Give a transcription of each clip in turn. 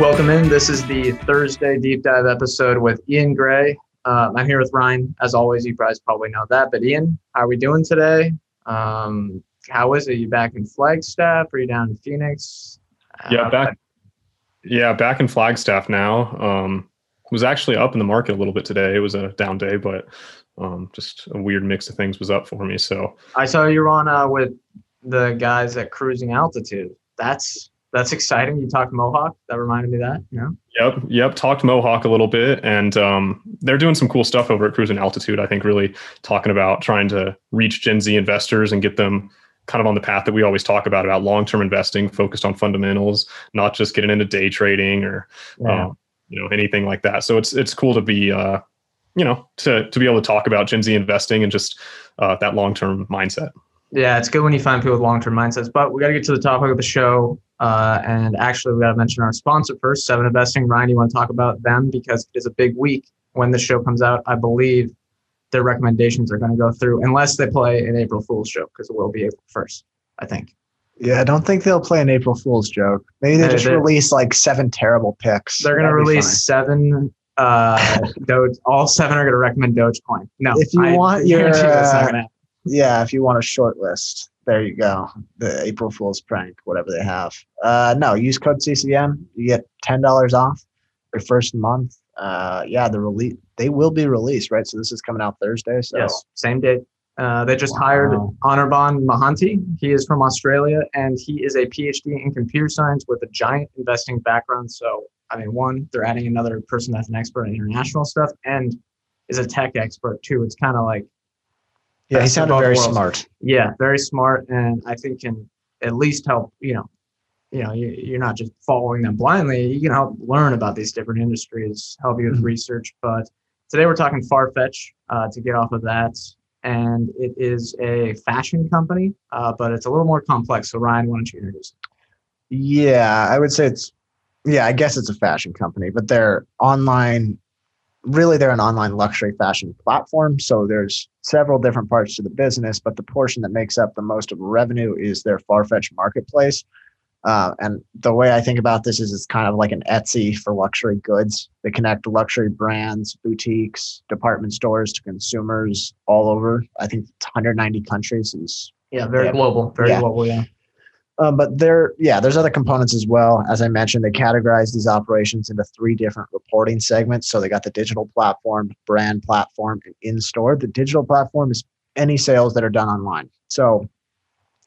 Welcome in. This is the Thursday Deep Dive episode with Ian Gray. I'm here with Ryan. As always, you guys probably know that. But Ian, how are we doing today? How is it? You back in Flagstaff? Are you down in Phoenix? Yeah, back in Flagstaff now. Was actually up in the market a little bit today. It was a down day, but just a weird mix of things was up for me. So I saw you were on with the guys at Cruising Altitude. That's exciting. You talked Mohawk. That reminded me of that. Yeah. Yep. Talked Mohawk a little bit, and they're doing some cool stuff over at Cruising Altitude. I think really talking about trying to reach Gen Z investors and get them kind of on the path that we always talk about long-term investing, focused on fundamentals, not just getting into day trading or anything like that. So it's cool to be to be able to talk about Gen Z investing and just that long-term mindset. Yeah, it's good when you find people with long-term mindsets. But we got to get to the topic of the show, and actually we got to mention our sponsor first, Seven Investing. Ryan, you want to talk about them because it is a big week when the show comes out. I believe their recommendations are going to go through, unless they play an April Fool's joke, because it will be April 1st, I think. Yeah, I don't think they'll play an April Fool's joke. Maybe they just release like seven terrible picks. They're going to release seven. All seven are going to recommend Dogecoin. No, if you want your, if you want a short list, there you go. The April Fool's prank, whatever they have. Use code CCM. You get $10 off your first month. The release they will be released, right? So this is coming out Thursday. So yes, same day. They just hired Anurban Mahanti. He is from Australia, and he is a PhD in computer science with a giant investing background. So, I mean, one, they're adding another person that's an expert in international stuff and is a tech expert too. It's kind of like... Yeah, he sounded very smart. Yeah, very smart, and I think can at least help, you're not just following them blindly. You can help learn about these different industries, help you with research. But today we're talking Farfetch to get off of that. And it is a fashion company, but it's a little more complex. So Ryan, why don't you introduce it? Yeah, I would say I guess it's a fashion company, but they're an online luxury fashion platform. So there's several different parts to the business, but the portion that makes up the most of revenue is their Farfetch marketplace. And the way I think about this is it's kind of like an Etsy for luxury goods. They connect luxury brands, boutiques, department stores to consumers all over. I think 190 countries is... Yeah, very global. But there's other components as well. As I mentioned, they categorize these operations into three different reporting segments. So they got the digital platform, brand platform, and in-store. The digital platform is any sales that are done online. So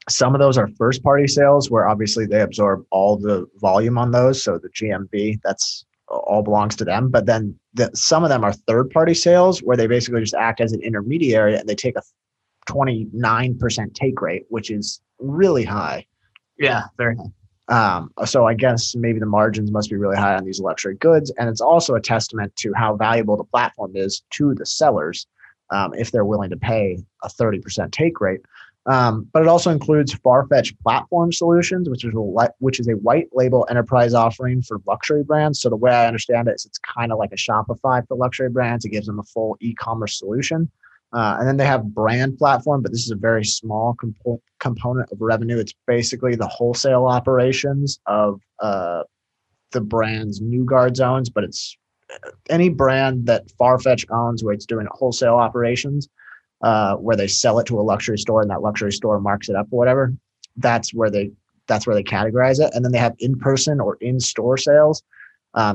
some of those are first-party sales where obviously they absorb all the volume on those. So the GMV, that's all belongs to them. But then some of them are third-party sales where they basically just act as an intermediary and they take a 29% take rate, which is really high. Yeah, very high. So I guess maybe the margins must be really high on these luxury goods. And it's also a testament to how valuable the platform is to the sellers if they're willing to pay a 30% take rate. But it also includes Farfetch Platform Solutions, which is a white label enterprise offering for luxury brands. So the way I understand it is it's kind of like a Shopify for luxury brands. It gives them a full e-commerce solution. And then they have brand platform, but this is a very small component of revenue. It's basically the wholesale operations of the brand's New Guards owns, but it's any brand that Farfetch owns where it's doing wholesale operations. Where they sell it to a luxury store and that luxury store marks it up or whatever. That's where they categorize it. And then they have in-person or in-store sales.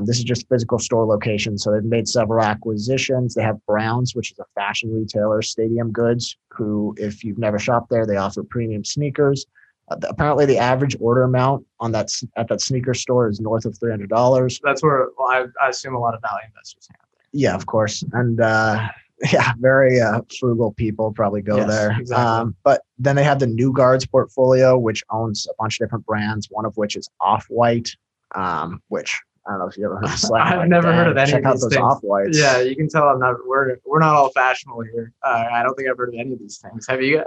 This is just physical store locations. So they've made several acquisitions. They have Browns, which is a fashion retailer, Stadium Goods, who, if you've never shopped there, they offer premium sneakers. Apparently the average order amount on that at that sneaker store is north of $300. That's where I assume a lot of value investors have. Yeah, of course. And Yeah, very frugal people probably go there. Exactly. But then they have the New Guards portfolio, which owns a bunch of different brands, one of which is Off-White, which I don't know if you ever heard of Slack. I've never heard of any of these things. Check out those Off-Whites. Yeah, you can tell we're not all fashionable here. I don't think I've heard of any of these things. Have you?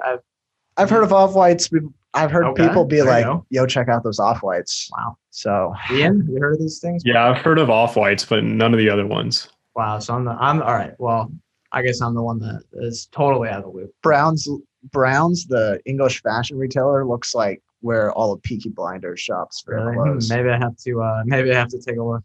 I've heard of Off-Whites. I've heard people be like, yo, check out those Off-Whites. Wow. So Ian, you heard of these things? Yeah, I've heard of Off-Whites, but none of the other ones. Wow. So I'm all right. Well, I guess I'm the one that is totally out of the loop. Browns, the English fashion retailer, looks like where all of Peaky Blinders shops for clothes. Maybe I have to take a look.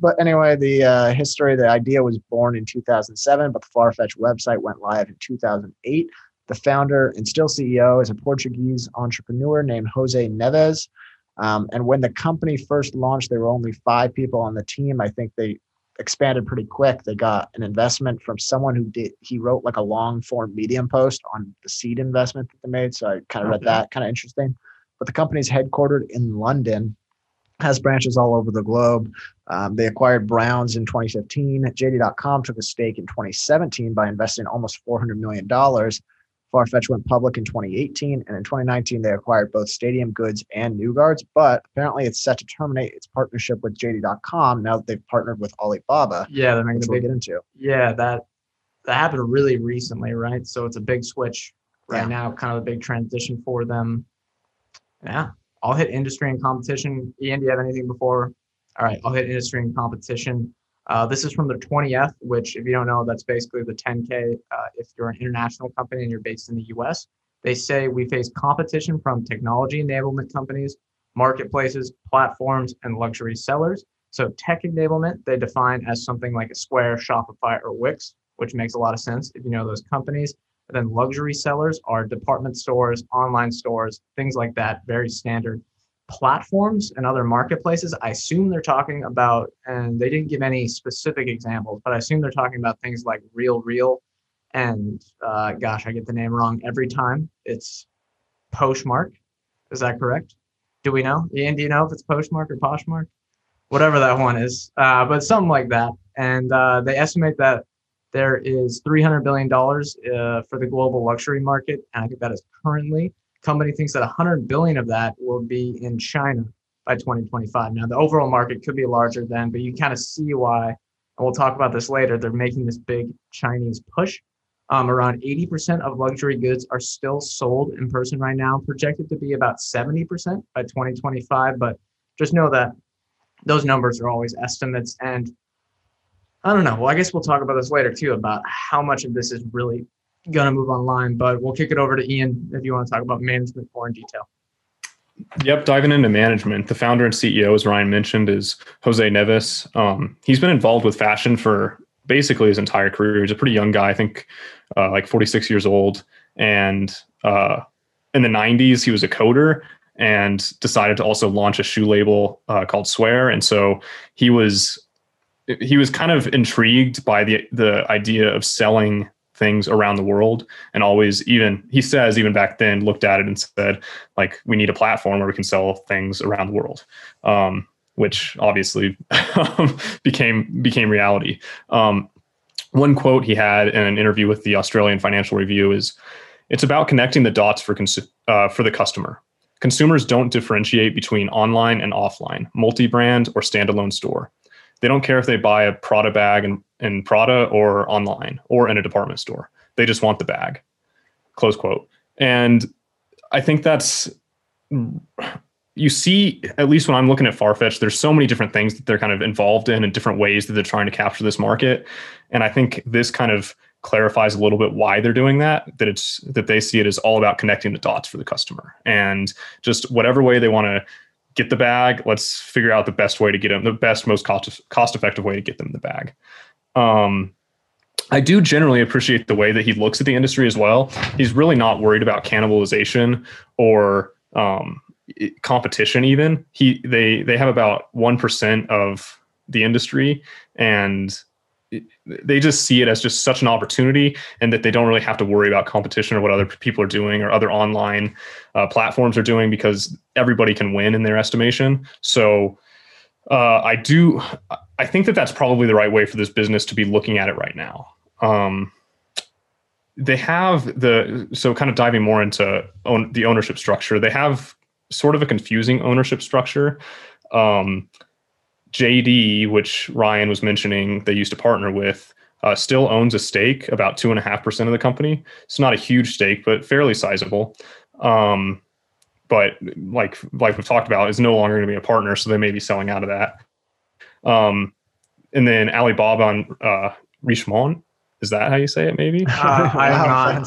But anyway, the history, the idea was born in 2007, but the Farfetch website went live in 2008. The founder and still CEO is a Portuguese entrepreneur named Jose Neves. And when the company first launched, there were only 5 people on the team. I think they expanded pretty quick. They got an investment from someone he wrote like a long form Medium post on the seed investment that they made. So I kind of read that, kind of interesting. But the company's headquartered in London, has branches all over the globe. They acquired Browns in 2015. JD.com took a stake in 2017 by investing almost $400 million. Farfetch went public in 2018. And in 2019, they acquired both Stadium Goods and New Guards. But apparently, it's set to terminate its partnership with JD.com now that they've partnered with Alibaba. Yeah, they're making get into. Yeah, that happened really recently, right? So it's a big switch right now, kind of a big transition for them. Yeah, I'll hit industry and competition. Ian, do you have anything before? All right, I'll hit industry and competition. This is from the 20th, which if you don't know, that's basically the 10K. If you're an international company and you're based in the US, they say we face competition from technology enablement companies, marketplaces, platforms, and luxury sellers. So tech enablement, they define as something like a Square, Shopify, or Wix, which makes a lot of sense if you know those companies. And then luxury sellers are department stores, online stores, things like that, very standard. Platforms and other marketplaces, I assume they're talking about, and they didn't give any specific examples, but I assume they're talking about things like RealReal and, gosh, I get the name wrong every time. It's Poshmark. Is that correct? Do we know? Ian, do you know if it's Poshmark or Poshmark? Whatever that one is, but something like that. And they estimate that there is $300 billion for the global luxury market. And I think that is currently. Company thinks that $100 billion of that will be in China by 2025. Now, the overall market could be larger then, but you kind of see why, and we'll talk about this later, they're making this big Chinese push. Around 80% of luxury goods are still sold in person right now, projected to be about 70% by 2025. But just know that those numbers are always estimates. And I don't know. Well, I guess we'll talk about this later, too, about how much of this is really going to move online, but we'll kick it over to Ian if you want to talk about management more in detail. Yep, diving into management, the founder and CEO, as Ryan mentioned, is Jose Neves. He's been involved with fashion for basically his entire career. He's a pretty young guy, I think like 46 years old. And in the 90s, he was a coder and decided to also launch a shoe label called Swear. And so he was kind of intrigued by the idea of selling things around the world, and always, even he says, even back then, looked at it and said, like, we need a platform where we can sell things around the world, which obviously became reality. One quote he had in an interview with the Australian Financial Review is, "It's about connecting the dots for the customer. Consumers don't differentiate between online and offline, multi-brand or standalone store. They don't care if they buy a Prada bag in Prada or online or in a department store. They just want the bag," close quote. And I think that's, you see, at least when I'm looking at Farfetch, there's so many different things that they're kind of involved in different ways that they're trying to capture this market. And I think this kind of clarifies a little bit why they're doing that, that they see it as all about connecting the dots for the customer, and just whatever way they want to get the bag, let's figure out the best way to get them, the best, most cost-effective way to get them the bag. I do generally appreciate the way that he looks at the industry as well. He's really not worried about cannibalization or competition even. They have about 1% of the industry, and they just see it as just such an opportunity, and that they don't really have to worry about competition or what other people are doing or other online platforms are doing, because everybody can win in their estimation. So I think that's probably the right way for this business to be looking at it right now. they have the, so kind of diving more into the ownership structure, they have sort of a confusing ownership structure. JD, which Ryan was mentioning, they used to partner with, still owns a stake, about 2.5% of the company. It's not a huge stake, but fairly sizable. But like we've talked about, is no longer going to be a partner, so they may be selling out of that. And then Alibaba on Richemont. Is that how you say it? Maybe I'm not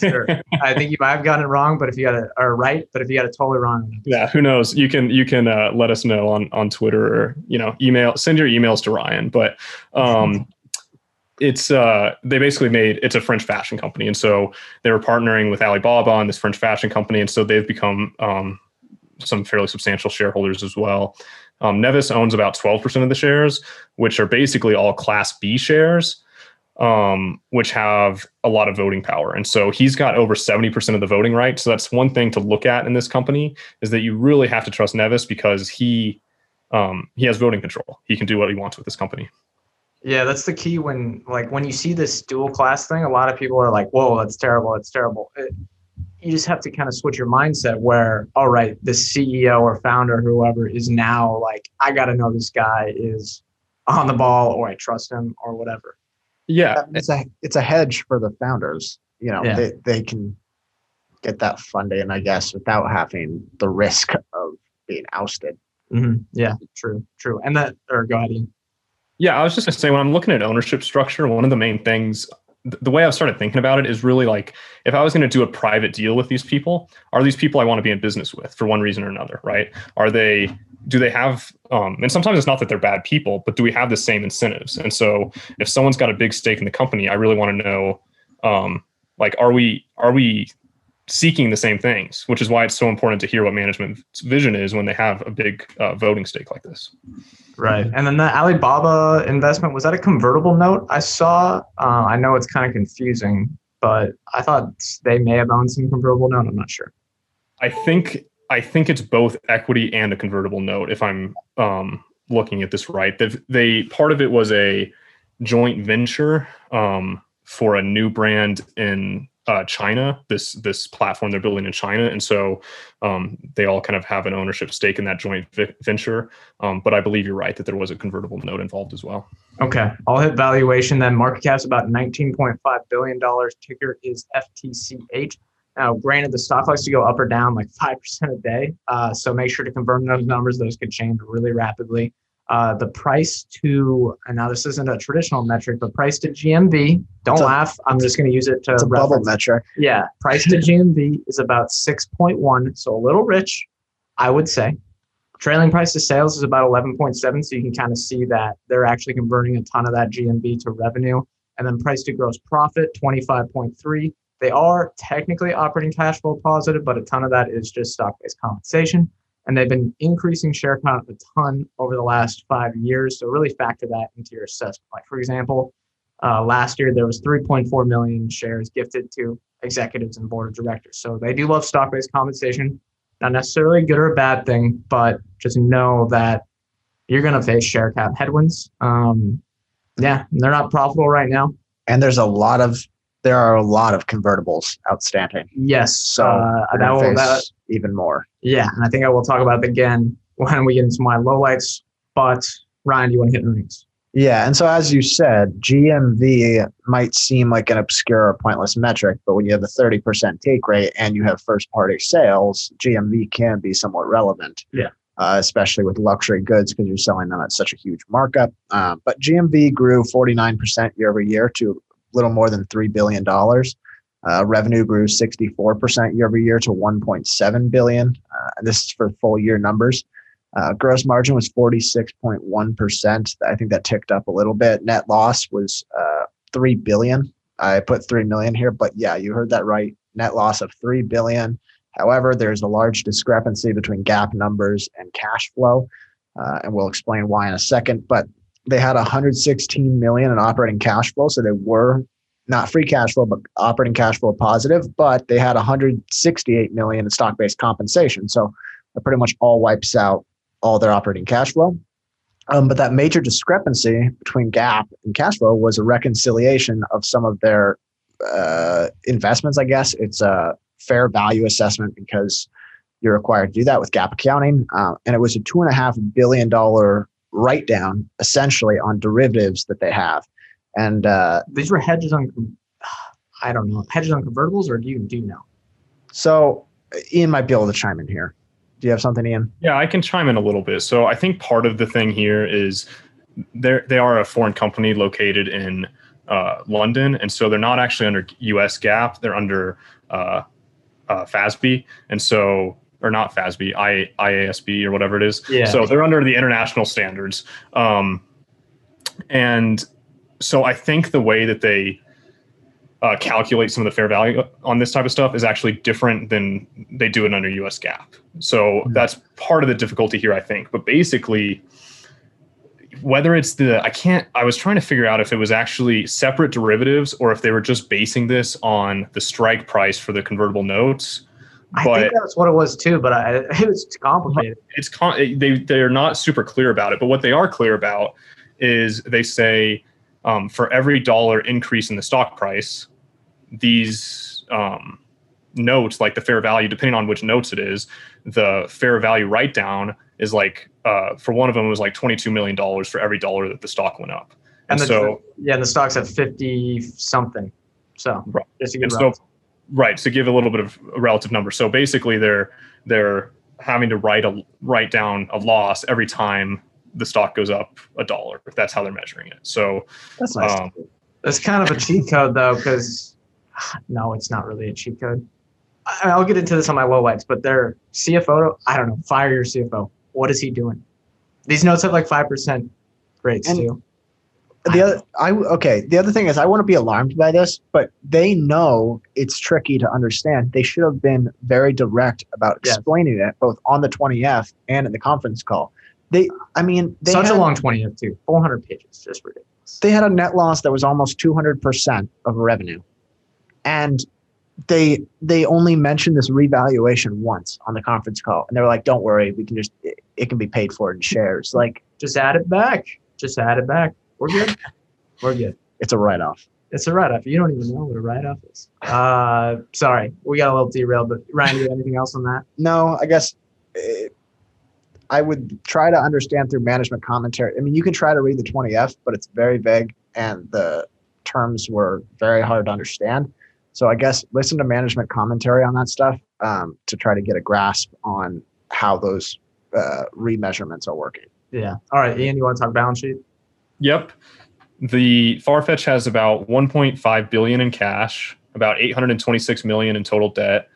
sure. I think you might have gotten it wrong, but if you got it right, but if you got it totally wrong, yeah, who knows? You can let us know on Twitter or email. Send your emails to Ryan. But it's they basically made it's a French fashion company, and so they were partnering with Alibaba on this French fashion company, and so they've become some fairly substantial shareholders as well. Neves owns about 12% of the shares, which are basically all Class B shares. Which have a lot of voting power. And so he's got over 70% of the voting rights. So that's one thing to look at in this company is that you really have to trust Neves because he has voting control. He can do what he wants with this company. Yeah, that's the key. When you see this dual class thing, a lot of people are like, whoa, that's terrible. That's terrible. You just have to kind of switch your mindset where, all right, the CEO or founder, whoever is now like, I got to know this guy is on the ball or I trust him or whatever. Yeah, it's a hedge for the founders. They can get that funding, I guess, without having the risk of being ousted. Mm-hmm. Yeah, true. And that, or go ahead, Ian. Yeah, I was just going to say, when I'm looking at ownership structure, one of the main things, the way I've started thinking about it is really like, if I was going to do a private deal with these people, are these people I want to be in business with for one reason or another, right? Do they have, and sometimes it's not that they're bad people, but do we have the same incentives? And so if someone's got a big stake in the company, I really want to know, are we seeking the same things? Which is why it's so important to hear what management's vision is when they have a big voting stake like this. Right. And then the Alibaba investment, was that a convertible note I saw? I know it's kind of confusing, but I thought they may have owned some convertible note. I'm not sure. I think it's both equity and a convertible note. If I'm looking at this right, they part of it was a joint venture for a new brand in China. This platform they're building in China, and so they all kind of have an ownership stake in that joint venture. But I believe you're right that there was a convertible note involved as well. Okay, I'll hit valuation then. Market cap's about $19.5 billion. Ticker is FTCH. Now, granted, the stock likes to go up or down like 5% a day. So make sure to confirm those numbers. Those could change really rapidly. The price to, and now this isn't a traditional metric, but price to GMV, don't laugh. I'm just going to use it to reference. It's a bubble metric. Yeah. Price to GMV is about 6.1. So a little rich, I would say. Trailing price to sales is about 11.7. So you can kind of see that they're actually converting a ton of that GMV to revenue. And then price to gross profit, 25.3. They are technically operating cash flow positive, but a ton of that is just stock-based compensation. And they've been increasing share count a ton over the last 5 years. So really factor that into your assessment. Like, for example, last year there was 3.4 million shares gifted to executives and board of directors. So they do love stock-based compensation. Not necessarily a good or a bad thing, but just know that you're going to face share count headwinds. Yeah, they're not profitable right now. And there are a lot of convertibles outstanding. Yes. So even more. Yeah. And I think I will talk about it again when we get into my lowlights. But Ryan, do you want to hit earnings? Yeah. And so as you said, GMV might seem like an obscure or pointless metric, but when you have a 30% take rate and you have first party sales, GMV can be somewhat relevant. Yeah. Especially with luxury goods because you're selling them at such a huge markup. But GMV grew 49% year over year to little more than $3 billion. Revenue grew 64% year over year to $1.7 billion. This is for full year numbers. Gross margin was 46.1%. I think that ticked up a little bit. Net loss was $3 billion. I put $3 million here, but yeah, you heard that right. Net loss of $3 billion. However, there's a large discrepancy between GAAP numbers and cash flow. And we'll explain why in a second, but they had $116 million in operating cash flow. So they were not free cash flow, but operating cash flow positive, but they had $168 million in stock-based compensation. So that pretty much all wipes out all their operating cash flow. But that major discrepancy between GAAP and cash flow was a reconciliation of some of their investments, I guess, it's a fair value assessment because you're required to do that with GAAP accounting. And it was a $2.5 billion write down essentially on derivatives that they have. And these were hedges on, I don't know, hedges on convertibles, or do you know? So Ian might be able to chime in here. Do you have something, Ian? Yeah, I can chime in a little bit. So I think part of the thing here is they are a foreign company located in London. And so they're not actually under US GAAP. They're under FASB. And so, or not FASB, IASB or whatever it is. Yeah. So they're under the international standards. And so I think the way that they calculate some of the fair value on this type of stuff is actually different than they do it under US GAAP. So that's part of the difficulty here, I think. But basically, whether it's I was trying to figure out if it was actually separate derivatives or if they were just basing this on the strike price for the convertible notes. I think that's what it was too, but it was complicated. They're not super clear about it. But what they are clear about is they say, for every dollar increase in the stock price, these notes, like the fair value, depending on which notes it is, the fair value write down is like, for one of them, it was like $22 million for every dollar that the stock went up. And the stock's at 50 something. So, right. To give a little bit of a relative number. So basically, they're having to write down a loss every time the stock goes up $1. That's how they're measuring it. So that's nice. That's kind of a cheat code though, because no, it's not really a cheat code. I'll get into this on my lowlights, but their CFO, I don't know, fire your CFO. What is he doing? These notes have like 5% rates too. The other thing is, I wouldn't be alarmed by this, but they know it's tricky to understand. They should have been very direct about explaining it, both on the 20F and in the conference call. They such had a long 20th too, 400 pages, just ridiculous. They had a net loss that was almost 200% of revenue, and they only mentioned this revaluation once on the conference call, and they were like, "Don't worry, we can just it can be paid for in shares." Like, just add it back. We're good. We're good. It's a write-off. You don't even know what a write-off is. Sorry, we got a little derailed. But Ryan, do you have anything else on that? No, I guess. I would try to understand through management commentary. I mean, you can try to read the 20F, but it's very vague and the terms were very hard to understand. So I guess listen to management commentary on that stuff to try to get a grasp on how those remeasurements are working. Yeah. All right, Ian, you want to talk balance sheet? Yep. The Farfetch has about $1.5 billion in cash, about $826 million in total debt.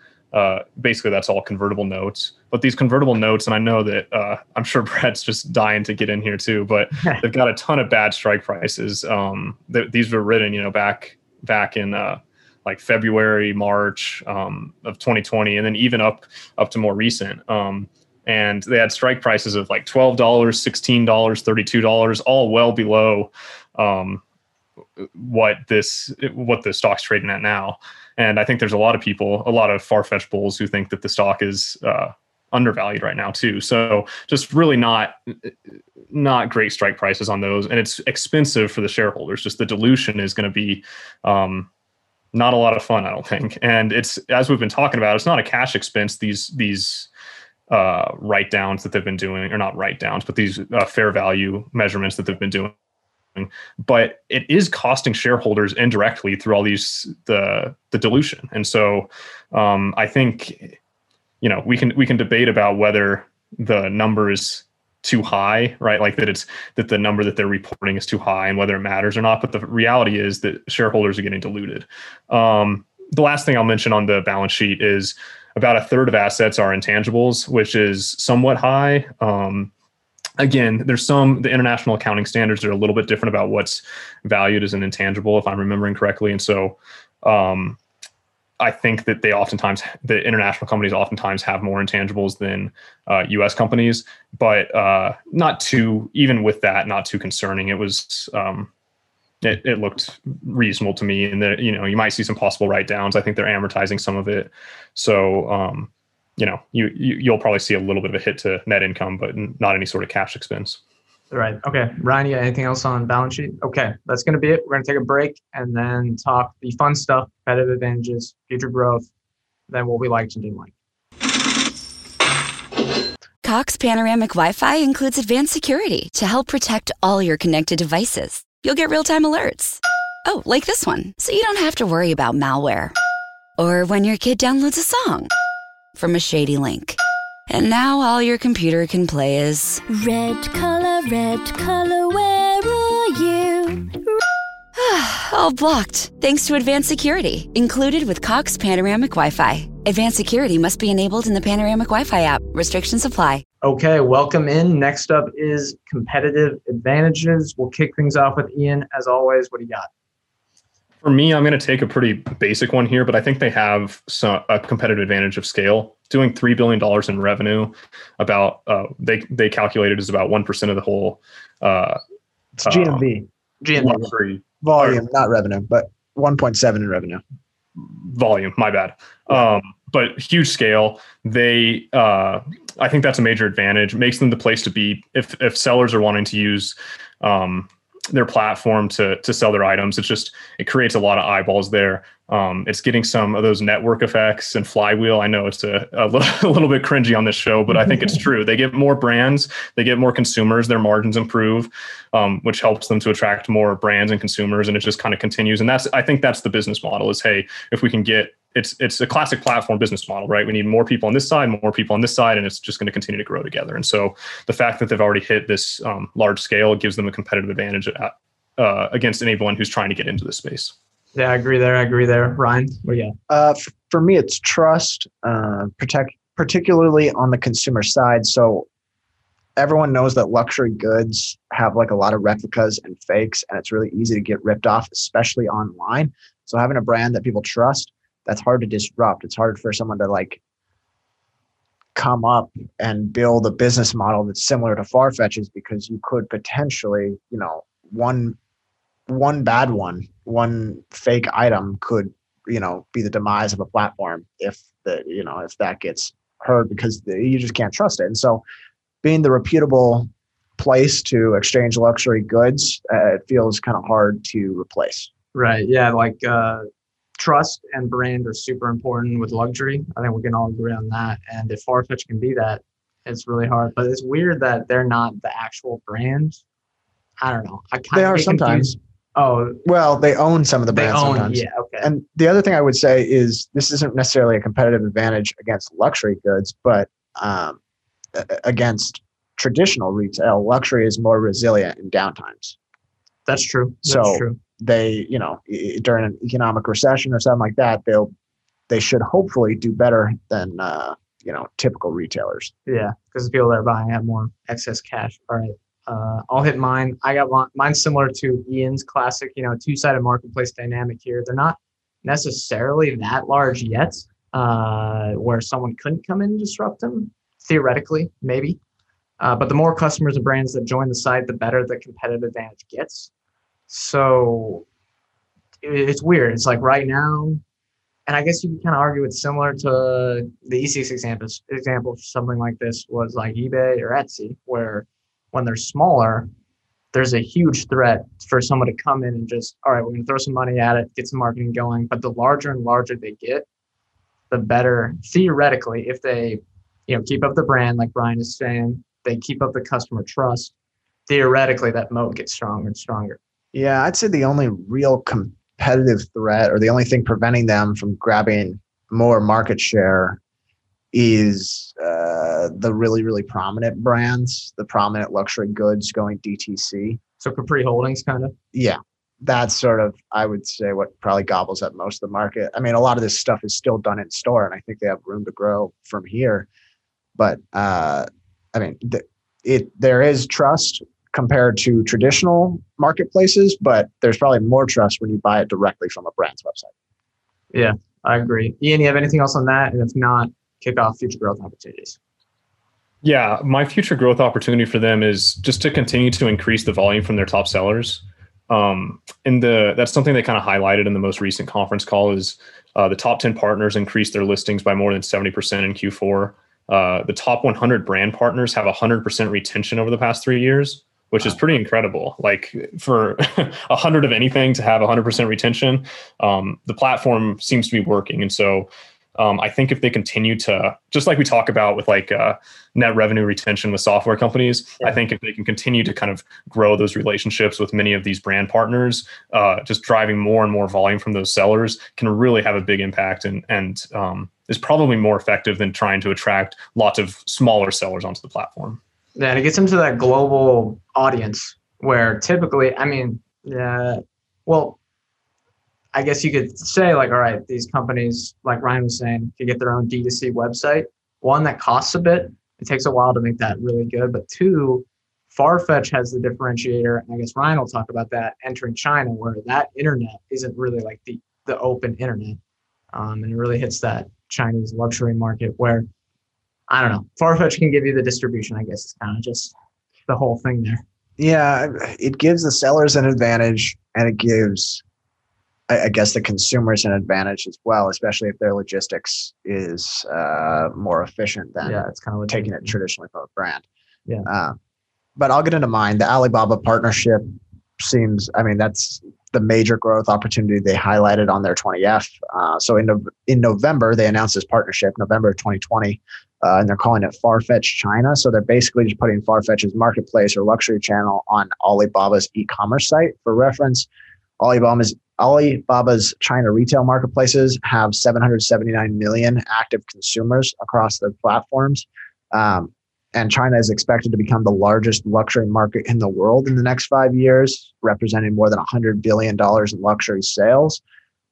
Basically, that's all convertible notes. But these convertible notes, and I know that I'm sure Brad's just dying to get in here too, but they've got a ton of bad strike prices. These were written, back in like February, March of 2020, and then even up to more recent. And they had strike prices of like $12, $16, $32, all well below what the stock's trading at now. And I think there's a lot of Farfetch bulls who think that the stock is undervalued right now too. So just really not great strike prices on those. And it's expensive for the shareholders. Just the dilution is going to be not a lot of fun, I don't think. And it's, as we've been talking about, it's not a cash expense. These write downs that they've been doing, or not write downs, but these fair value measurements that they've been doing. But it is costing shareholders indirectly through all the dilution. And so I think, we can debate about whether the number is too high, right? Like that the number that they're reporting is too high and whether it matters or not. But the reality is that shareholders are getting diluted. The last thing I'll mention on the balance sheet is about 1/3 of assets are intangibles, which is somewhat high. Again, there's the international accounting standards are a little bit different about what's valued as an intangible, if I'm remembering correctly. And so I think that the international companies oftentimes have more intangibles than U.S. companies, but not too concerning. It was, it looked reasonable to me, and you might see some possible write downs. I think they're amortizing some of it. So, you'll probably see a little bit of a hit to net income, but not any sort of cash expense. Right. Okay. Ryan, you got anything else on balance sheet? Okay. That's going to be it. We're going to take a break and then talk the fun stuff, competitive advantages, future growth, then what we liked and didn't like. Cox Panoramic Wi-Fi includes advanced security to help protect all your connected devices. You'll get real-time alerts. Oh, like this one. So you don't have to worry about malware. Or when your kid downloads a song from a shady link. And now all your computer can play is red color, where are you? All blocked, thanks to advanced security, included with Cox Panoramic Wi-Fi. Advanced security must be enabled in the Panoramic Wi-Fi app. Restrictions apply. Okay, welcome in. Next up is competitive advantages. We'll kick things off with Ian, as always. What do you got? For me, I'm going to take a pretty basic one here, but I think they have a competitive advantage of scale. Doing $3 billion in revenue, about they calculated is about 1% of the whole. It's GMV. GMV. Volume, not revenue, but 1.7 in revenue. Volume, my bad. But huge scale. They, I think that's a major advantage. Makes them the place to be if sellers are wanting to use their platform to sell their items. It's just, it creates a lot of eyeballs there. It's getting some of those network effects and flywheel. I know it's a little bit cringy on this show, but I think it's true. They get more brands, they get more consumers, their margins improve, which helps them to attract more brands and consumers. And it just kind of continues. And I think that's the business model is, hey, if we can get, it's a classic platform business model, right? We need more people on this side, more people on this side, and it's just going to continue to grow together. And so the fact that they've already hit this large scale gives them a competitive advantage against anyone who's trying to get into this space. Yeah, I agree there. Ryan, what do you got? For me, it's trust, particularly on the consumer side. So everyone knows that luxury goods have like a lot of replicas and fakes, and it's really easy to get ripped off, especially online. So having a brand that people trust, that's hard to disrupt. It's hard for someone to like come up and build a business model that's similar to Farfetch's, because you could potentially, you know, one fake item could, you know, be the demise of a platform if that gets heard, because you just can't trust it. And so being the reputable place to exchange luxury goods, it feels kind of hard to replace. Right. Yeah. Like trust and brand are super important with luxury. I think we can all agree on that. And if Farfetch can be that, it's really hard. But it's weird that they're not the actual brand. I don't know. They are sometimes. Oh, well, they own some of the brands sometimes. Yeah, okay. And the other thing I would say is this isn't necessarily a competitive advantage against luxury goods, but against traditional retail, luxury is more resilient in downtimes. That's true. So they, you know, during an economic recession or something like that, they should hopefully do better than typical retailers. Yeah, because people that are buying have more excess cash. All right. I'll hit mine. I got mine similar to Ian's classic, two-sided marketplace dynamic here. They're not necessarily that large yet, where someone couldn't come in and disrupt them, theoretically, maybe. But the more customers and brands that join the site, the better the competitive advantage gets. So it's weird. It's like right now, and I guess you can kind of argue it's similar to the easiest example for something like this was like eBay or Etsy, where when they're smaller, there's a huge threat for someone to come in and just, all right, we're going to throw some money at it, get some marketing going. But the larger and larger they get, the better, theoretically, if they, keep up the brand, like Brian is saying, they keep up the customer trust, theoretically, that moat gets stronger and stronger. Yeah, I'd say the only real competitive threat, or the only thing preventing them from grabbing more market share, is the really, really prominent brands, the prominent luxury goods going DTC. So Capri Holdings kind of? Yeah. That's sort of, I would say, what probably gobbles up most of the market. I mean, a lot of this stuff is still done in store, and I think they have room to grow from here. But, there is trust compared to traditional marketplaces, but there's probably more trust when you buy it directly from a brand's website. Yeah, I agree. Ian, you have anything else on that? And if not, kick off future growth opportunities. Yeah, my future growth opportunity for them is just to continue to increase the volume from their top sellers. That's something they kind of highlighted in the most recent conference call is the top 10 partners increased their listings by more than 70% in Q4. The top 100 brand partners have 100% retention over the past 3 years. which is pretty incredible. Like for 100 of anything to have 100% retention, the platform seems to be working. And so I think if they continue to, just like we talk about with like net revenue retention with software companies, I think if they can continue to kind of grow those relationships with many of these brand partners, just driving more and more volume from those sellers can really have a big impact and is probably more effective than trying to attract lots of smaller sellers onto the platform. Yeah, and it gets into that global audience where typically, I mean, well, I guess you could say like, all right, these companies, like Ryan was saying, could get their own D2C website. One, that costs a bit. It takes a while to make that really good. But two, Farfetch has the differentiator, and I guess Ryan will talk about that, entering China, where that internet isn't really like the open internet. And it really hits that Chinese luxury market where, I don't know, Farfetch can give you the distribution, I guess. It's kind of just the whole thing there. Yeah, it gives the sellers an advantage, and it gives, I guess, the consumers an advantage as well, especially if their logistics is more efficient than it's kind of taking it traditionally from a brand. Yeah. But I'll get into mine. The Alibaba partnership seems, I mean, that's the major growth opportunity they highlighted on their 20F. So in November, they announced this partnership, November of 2020, and they're calling it Farfetch China. So they're basically just putting Farfetch's marketplace or luxury channel on Alibaba's e-commerce site. For reference, Alibaba's China retail marketplaces have 779 million active consumers across their platforms. And China is expected to become the largest luxury market in the world in the next 5 years, representing more than $100 billion in luxury sales.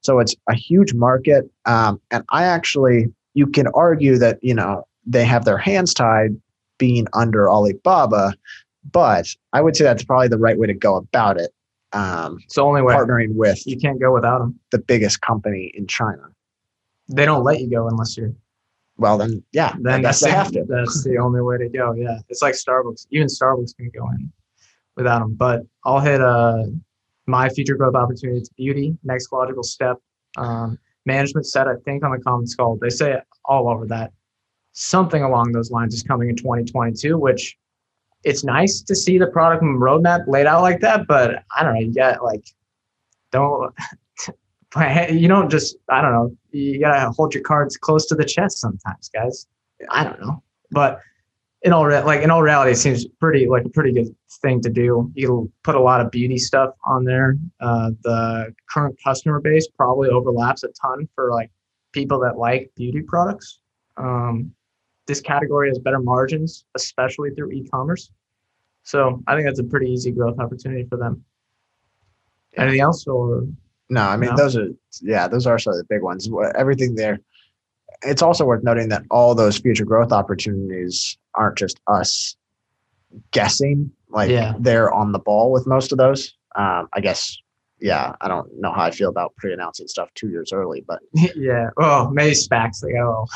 So it's a huge market. And I actually, you can argue that, you know, they have their hands tied being under Alibaba, but I would say that's probably the right way to go about it. It's the only way. Partnering with, you can't go without them. The biggest company in China. They don't let you go unless you're. Well, then, yeah, then that's they have to. That's the only way to go. Yeah, it's like Starbucks. Even Starbucks can go in without them. But I'll hit my future growth opportunity to beauty. Next logical step. Management said, I think on the conference call, they say it all over that something along those lines is coming in 2022, which. It's nice to see the product roadmap laid out like that, but I don't know, you got like, don't, you don't just, I don't know, you got to hold your cards close to the chest sometimes, guys. I don't know. But in all reality, it seems pretty good thing to do. You'll put a lot of beauty stuff on there. The current customer base probably overlaps a ton for like people that like beauty products. This category has better margins, especially through e-commerce. So I think that's a pretty easy growth opportunity for them. Anything else? Or no, I mean, no? Those are sort of the big ones. Everything there. It's also worth noting that all those future growth opportunities aren't just us guessing. Like they're on the ball with most of those. I guess. Yeah, I don't know how I feel about pre-announcing stuff 2 years early, but yeah. Oh, maybe SPACs. Like, oh.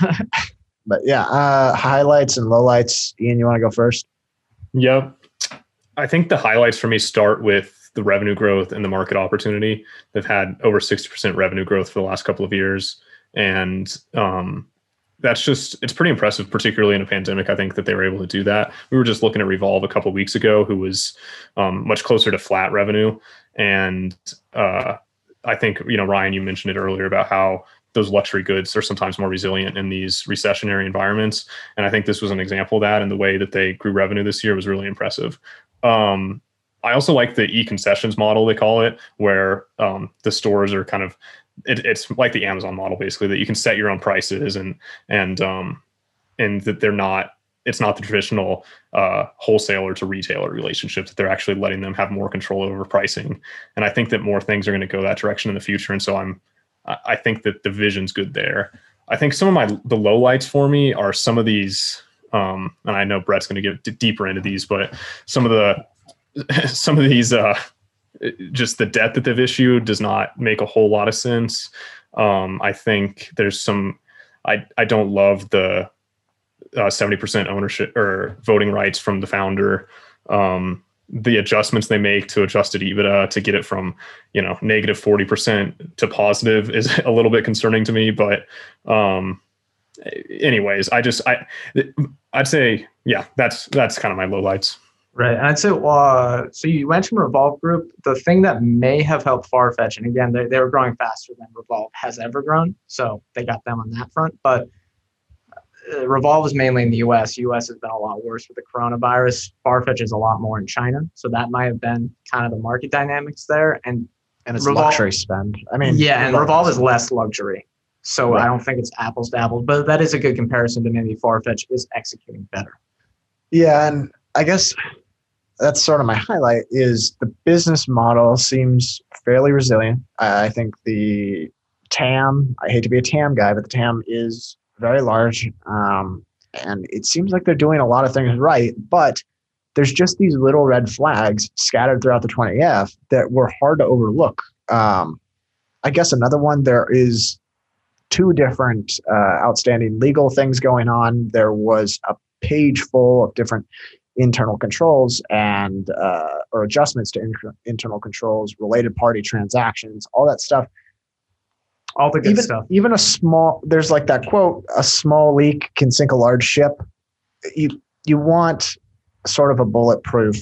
But yeah, highlights and lowlights. Ian, you want to go first? Yep. I think the highlights for me start with the revenue growth and the market opportunity. They've had over 60% revenue growth for the last couple of years. And that's just, it's pretty impressive, particularly in a pandemic. I think that they were able to do that. We were just looking at Revolve a couple of weeks ago, who was much closer to flat revenue. And I think, you know, Ryan, you mentioned it earlier about how those luxury goods are sometimes more resilient in these recessionary environments. And I think this was an example of that, and the way that they grew revenue this year was really impressive. I also like the e-concessions model, they call it, where the stores are kind of, it's like the Amazon model, basically, that you can set your own prices and that they're not, it's not the traditional wholesaler to retailer relationship, that they're actually letting them have more control over pricing. And I think that more things are going to go that direction in the future. And so I think that the vision's good there. I think some of the lowlights for me are some of these, and I know Brett's going to get deeper into these, but some of these, just the debt that they've issued does not make a whole lot of sense. I think there's some, I don't love the 70% ownership or voting rights from the founder. The adjustments they make to adjusted EBITDA to get it from, you know, negative 40% to positive is a little bit concerning to me. But anyways, I'd say, yeah, that's kind of my lowlights. Right. And I'd say, so you went from Revolve Group. The thing that may have helped Farfetch, and again, they were growing faster than Revolve has ever grown, so they got them on that front. But Revolve is mainly in the U.S. U.S. has been a lot worse with the coronavirus. Farfetch is a lot more in China. So that might have been kind of the market dynamics there. And it's Revolve, luxury spend. I mean, yeah, and Revolve is less luxury. So right. I don't think it's apples to apples, but that is a good comparison to maybe Farfetch is executing better. Yeah, and I guess that's sort of my highlight is the business model seems fairly resilient. I think the TAM, I hate to be a TAM guy, but the TAM is very large. And it seems like they're doing a lot of things right, but there's just these little red flags scattered throughout the 20F that were hard to overlook. I guess another one, there is two different outstanding legal things going on. There was a page full of different internal controls and or adjustments to internal controls, related party transactions, all that stuff. All the good stuff. Even a small, there's like that quote, a small leak can sink a large ship. You want sort of a bulletproof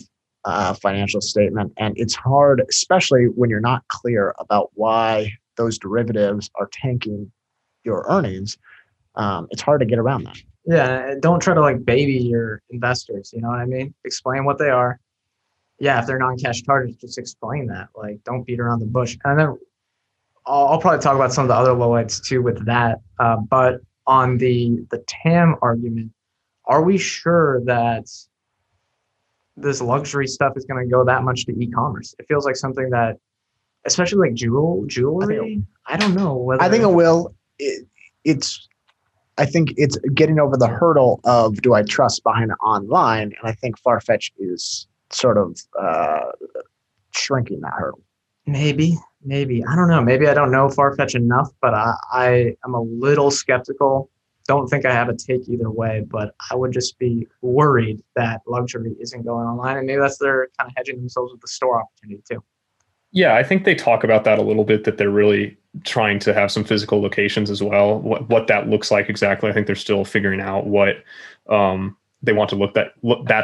financial statement. And it's hard, especially when you're not clear about why those derivatives are tanking your earnings. It's hard to get around that. Yeah, don't try to like baby your investors, you know what I mean? Explain what they are. Yeah, if they're non-cash charges, just explain that. Like, don't beat around the bush. And then I'll probably talk about some of the other lowlights too with that. But on the TAM argument, are we sure that this luxury stuff is going to go that much to e-commerce? It feels like something that, especially like jewelry, I don't know. I think it will. I think it's getting over the hurdle of, do I trust behind online? And I think Farfetch is sort of shrinking that hurdle. Maybe. I don't know. Maybe I don't know Farfetch enough, but I am a little skeptical. Don't think I have a take either way, but I would just be worried that luxury isn't going online. And maybe that's their kind of hedging themselves with the store opportunity too. Yeah, I think they talk about that a little bit, that they're really trying to have some physical locations as well. What that looks like exactly, I think they're still figuring out what they want to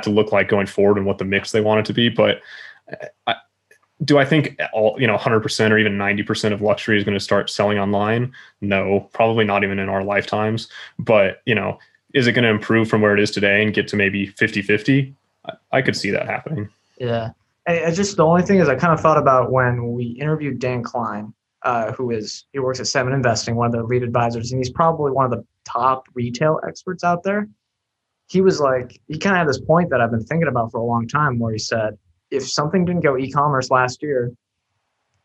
look like going forward and what the mix they want it to be. But I think all 100% or even 90% of luxury is going to start selling online? No, probably not even in our lifetimes. But is it going to improve from where it is today and get to maybe 50-50? I could see that happening. Yeah. I just, the only thing is I kind of thought about when we interviewed Dan Klein, who works at Seven Investing, one of their lead advisors, and he's probably one of the top retail experts out there. He was like, he kind of had this point that I've been thinking about for a long time where he said, if something didn't go e-commerce last year,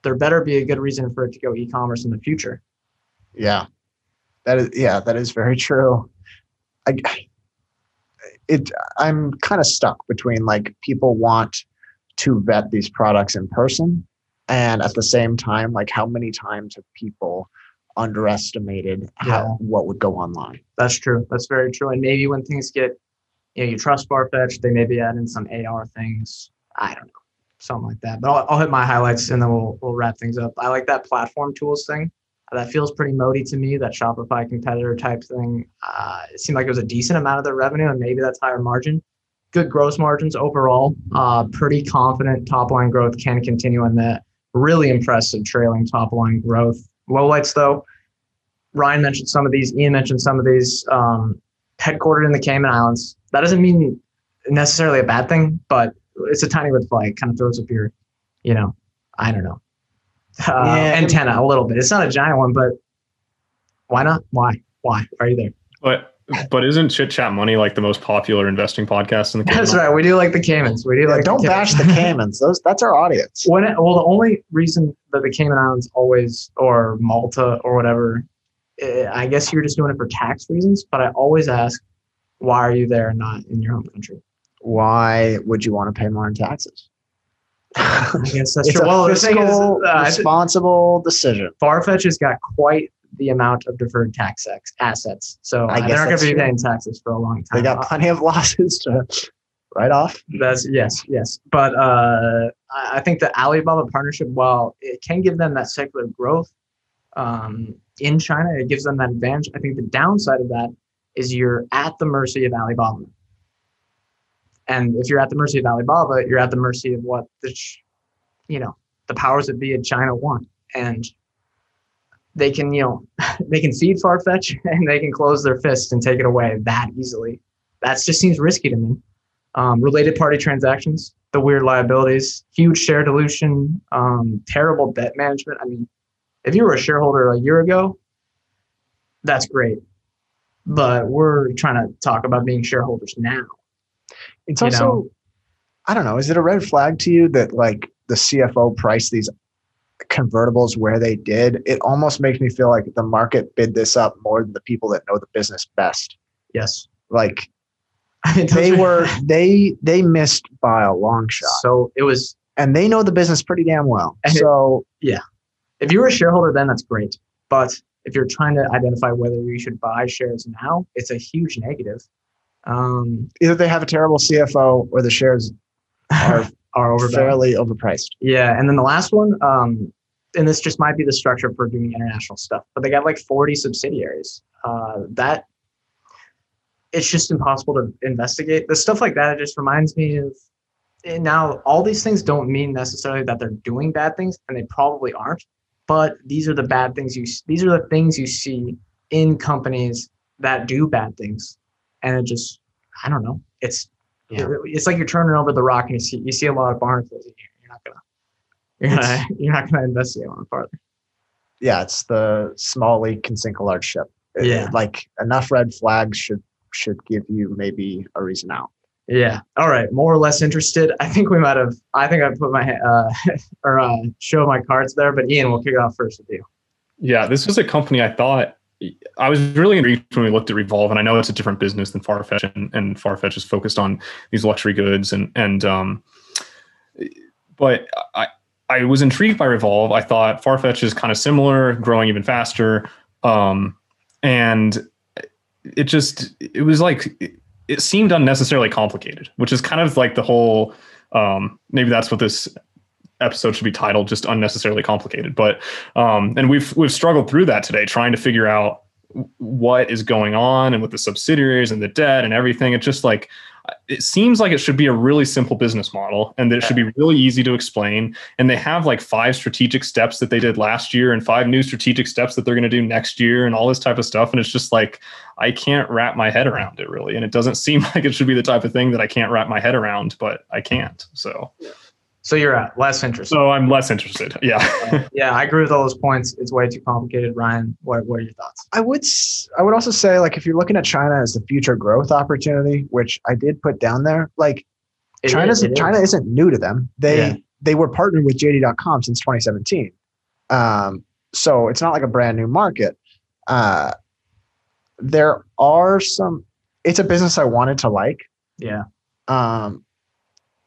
there better be a good reason for it to go e-commerce in the future. Yeah, that is very true. I'm kind of stuck between like people want to vet these products in person. And at the same time, like how many times have people underestimated what would go online? That's true. That's very true. And maybe when things get, you trust Farfetch, they maybe add in some AR things. I don't know, something like that. But I'll hit my highlights and then we'll wrap things up. I like that platform tools thing. That feels pretty moody to me, that Shopify competitor type thing. It seemed like it was a decent amount of their revenue, and maybe that's higher margin. Good gross margins overall, pretty confident top line growth can continue in that really impressive trailing top line growth. Lowlights though, Ryan mentioned some of these, Ian mentioned some of these, headquartered in the Cayman Islands. That doesn't mean necessarily a bad thing, but it's a tiny red flag, kind of throws up your, I don't know, antenna a little bit. It's not a giant one, but why not? Why are you there? But isn't Chit Chat Money like the most popular investing podcast in the Caymans? That's right. We do like the Caymans. We do like. Don't bash the Caymans. That's our audience. The only reason that the Cayman Islands always, or Malta or whatever, I guess you're just doing it for tax reasons. But I always ask, why are you there and not in your home country? Why would you want to pay more in taxes? I guess that's true. Well, it's a fiscal, responsible decision. Farfetch has got quite the amount of deferred tax assets. So they're not going to be paying taxes for a long time. They got plenty of losses to write off. That's yes. But I think the Alibaba partnership, while it can give them that secular growth in China, it gives them that advantage. I think the downside of that is you're at the mercy of Alibaba. And if you're at the mercy of Alibaba, you're at the mercy of what the powers that be in China want. And they can, they can feed Farfetch and they can close their fist and take it away that easily. That just seems risky to me. Related party transactions, the weird liabilities, huge share dilution, terrible debt management. I mean, if you were a shareholder a year ago, that's great. But we're trying to talk about being shareholders now. It's also, I don't know, is it a red flag to you that like the CFO priced these convertibles where they did? It almost makes me feel like the market bid this up more than the people that know the business best. Yes. Like they missed by a long shot. So it was, and they know the business pretty damn well. So yeah, if you were a shareholder, then that's great. But if you're trying to identify whether you should buy shares now, it's a huge negative. Either they have a terrible CFO or the shares are fairly overpriced. Yeah. And then the last one, and this just might be the structure for doing international stuff, but they got like 40 subsidiaries. It's just impossible to investigate. The stuff like that, it just reminds me of, and now all these things don't mean necessarily that they're doing bad things, and they probably aren't, but these are the bad things these are the things you see in companies that do bad things. And it just, I don't know. It's like you're turning over the rock and you see a lot of barnacles in here. You're not gonna investigate on it farther. Yeah, it's the small leak can sink a large ship. Like enough red flags should give you maybe a reason out. Yeah. All right. More or less interested. I think I put my show my cards there. But Ian, we'll kick it off first with you. Yeah, this was a company I was really intrigued when we looked at Revolve, and I know it's a different business than Farfetch, and Farfetch is focused on these luxury goods, but I was intrigued by Revolve. I thought Farfetch is kind of similar, growing even faster, and it seemed unnecessarily complicated, which is kind of like the whole maybe that's what this episode should be titled, just unnecessarily complicated. But and we've struggled through that today, trying to figure out what is going on and with the subsidiaries and the debt and everything. It's just like, it seems like it should be a really simple business model and that it should be really easy to explain. And they have like 5 strategic steps that they did last year and 5 new strategic steps that they're going to do next year and all this type of stuff. And it's just like, I can't wrap my head around it really. And it doesn't seem like it should be the type of thing that I can't wrap my head around, but I can't. So you're out. Less interested. So I'm less interested. Yeah. Yeah. I agree with all those points. It's way too complicated. Ryan, what are your thoughts? I would also say, like, if you're looking at China as the future growth opportunity, which I did put down there, like China isn't new to them. They were partnered with JD.com since 2017. So it's not like a brand new market. It's a business I wanted to like. Yeah.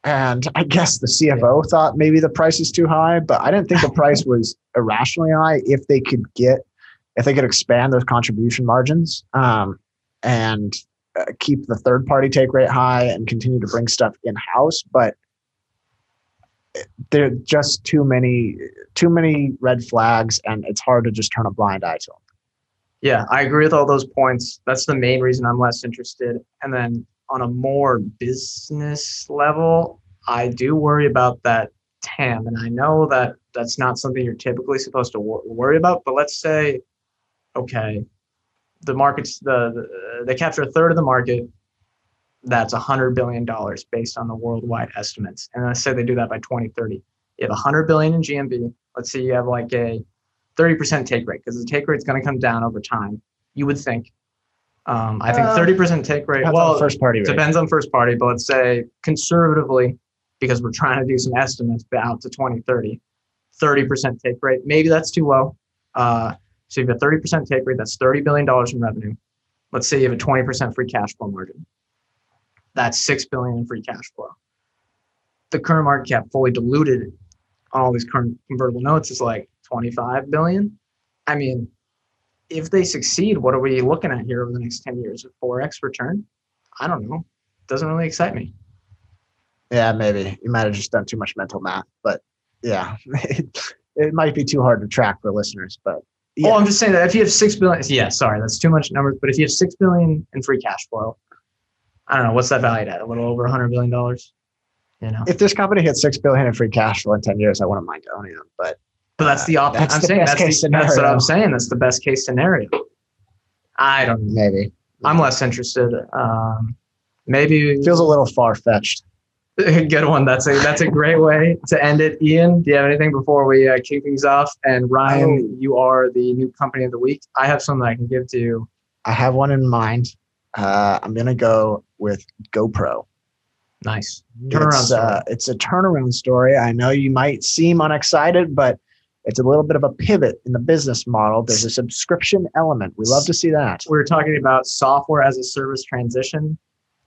And I guess the CFO thought maybe the price is too high, but I didn't think the price was irrationally high if they could expand those contribution margins and keep the third party take rate high and continue to bring stuff in-house. But there are just too many red flags, and it's hard to just turn a blind eye to them. Yeah, I agree with all those points. That's the main reason I'm less interested. And then on a more business level, I do worry about that TAM. And I know that that's not something you're typically supposed to worry about, but let's say, okay, the market's they capture a third of the market. That's $100 billion based on the worldwide estimates. And let's say they do that by 2030. You have $100 billion in GMV. Let's say you have like a 30% take rate, because the take rate's going to come down over time, you would think. I think 30% take rate, well, first party rate. Depends on first party, but let's say conservatively, because we're trying to do some estimates out to 2030, 30% take rate, maybe that's too low. So you have a 30% take rate, that's $30 billion in revenue. Let's say you have a 20% free cash flow margin. That's $6 billion in free cash flow. The current market cap fully diluted on all these current convertible notes is like $25 billion. I mean, if they succeed, what are we looking at here over the next 10 years? A 4x return? I don't know. Doesn't really excite me. Yeah, maybe. You might have just done too much mental math, but yeah, it might be too hard to track for listeners. But yeah. Oh, I'm just saying that if you have 6 billion, that's too much numbers. But if you have 6 billion in free cash flow, I don't know, what's that valued at? A little over $100 billion. You know, if this company hits $6 billion in free cash flow in 10 years, I wouldn't mind owning them. But that's the option. I'm saying that's what I'm saying. That's the best case scenario. I don't. Maybe I'm less interested. Maybe it feels a little far fetched. Good one. That's a great way to end it. Ian, do you have anything before we kick things off? And Ryan, you are the new company of the week. I have something I can give to you. I have one in mind. I'm going to go with GoPro. Nice. It's a turnaround story. I know you might seem unexcited, but it's a little bit of a pivot in the business model. There's a subscription element. We love to see that. We were talking about software as a service transition.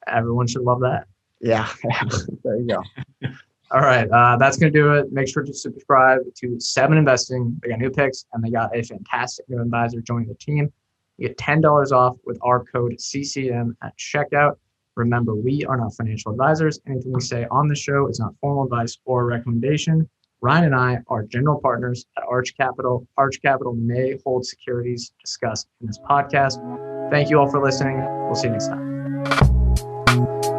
Everyone should love that. Yeah. There you go. All right. That's going to do it. Make sure to subscribe to Seven Investing. They got new picks and they got a fantastic new advisor joining the team. You get $10 off with our code CCM at checkout. Remember, we are not financial advisors. Anything we say on the show is not formal advice or recommendation. Ryan and I are general partners at Arch Capital. Arch Capital may hold securities discussed in this podcast. Thank you all for listening. We'll see you next time.